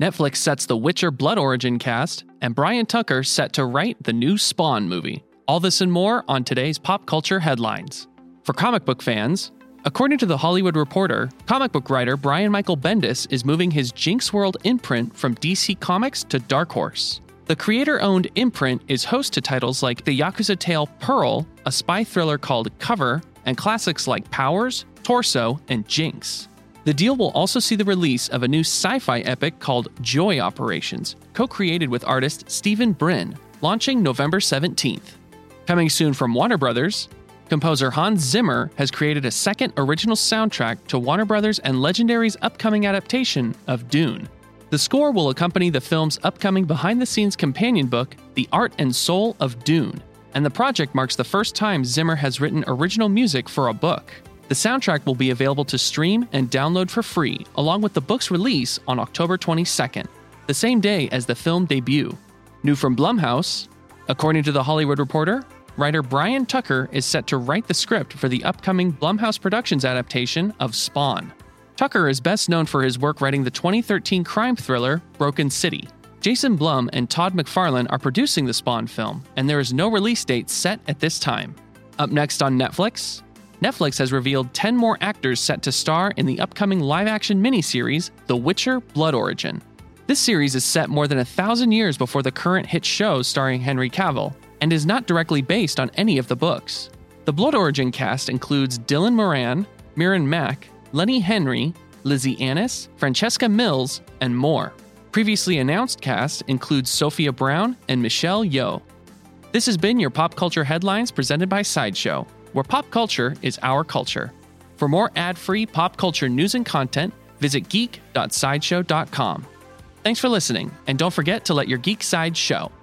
Netflix sets The Witcher: Blood Origin cast, and Brian Tucker set to write the new Spawn movie. All this and more on today's pop culture headlines. For comic book fans, according to The Hollywood Reporter, comic book writer Brian Michael Bendis is moving his Jinx World imprint from DC Comics to Dark Horse. The creator-owned imprint is host to titles like The Yakuza Tale Pearl, a spy thriller called Cover, and classics like Powers, Torso, and Jinx. The deal will also see the release of a new sci-fi epic called Joy Operations, co-created with artist Stephen Bryn, launching November 17th. Coming soon from Warner Brothers, composer Hans Zimmer has created a second original soundtrack to Warner Brothers and Legendary's upcoming adaptation of Dune. The score will accompany the film's upcoming behind-the-scenes companion book, The Art and Soul of Dune, and the project marks the first time Zimmer has written original music for a book. The soundtrack will be available to stream and download for free, along with the book's release on October 22nd, the same day as the film debut. New from Blumhouse, according to The Hollywood Reporter, writer Brian Tucker is set to write the script for the upcoming Blumhouse Productions adaptation of Spawn. Tucker is best known for his work writing the 2013 crime thriller Broken City. Jason Blum and Todd McFarlane are producing the Spawn film, and there is no release date set at this time. Up next on Netflix, Netflix has revealed 10 more actors set to star in the upcoming live-action miniseries The Witcher: Blood Origin. This series is set more than 1,000 years before the current hit show starring Henry Cavill, and is not directly based on any of the books. The Blood Origin cast includes Dylan Moran, Mirren Mack, Lenny Henry, Lizzie Annis, Francesca Mills, and more. Previously announced cast includes Sophia Brown and Michelle Yeoh. This has been your Pop Culture Headlines presented by Sideshow, where pop culture is our culture. For more ad-free pop culture news and content, visit geek.sideshow.com. Thanks for listening, and don't forget to let your geek side show.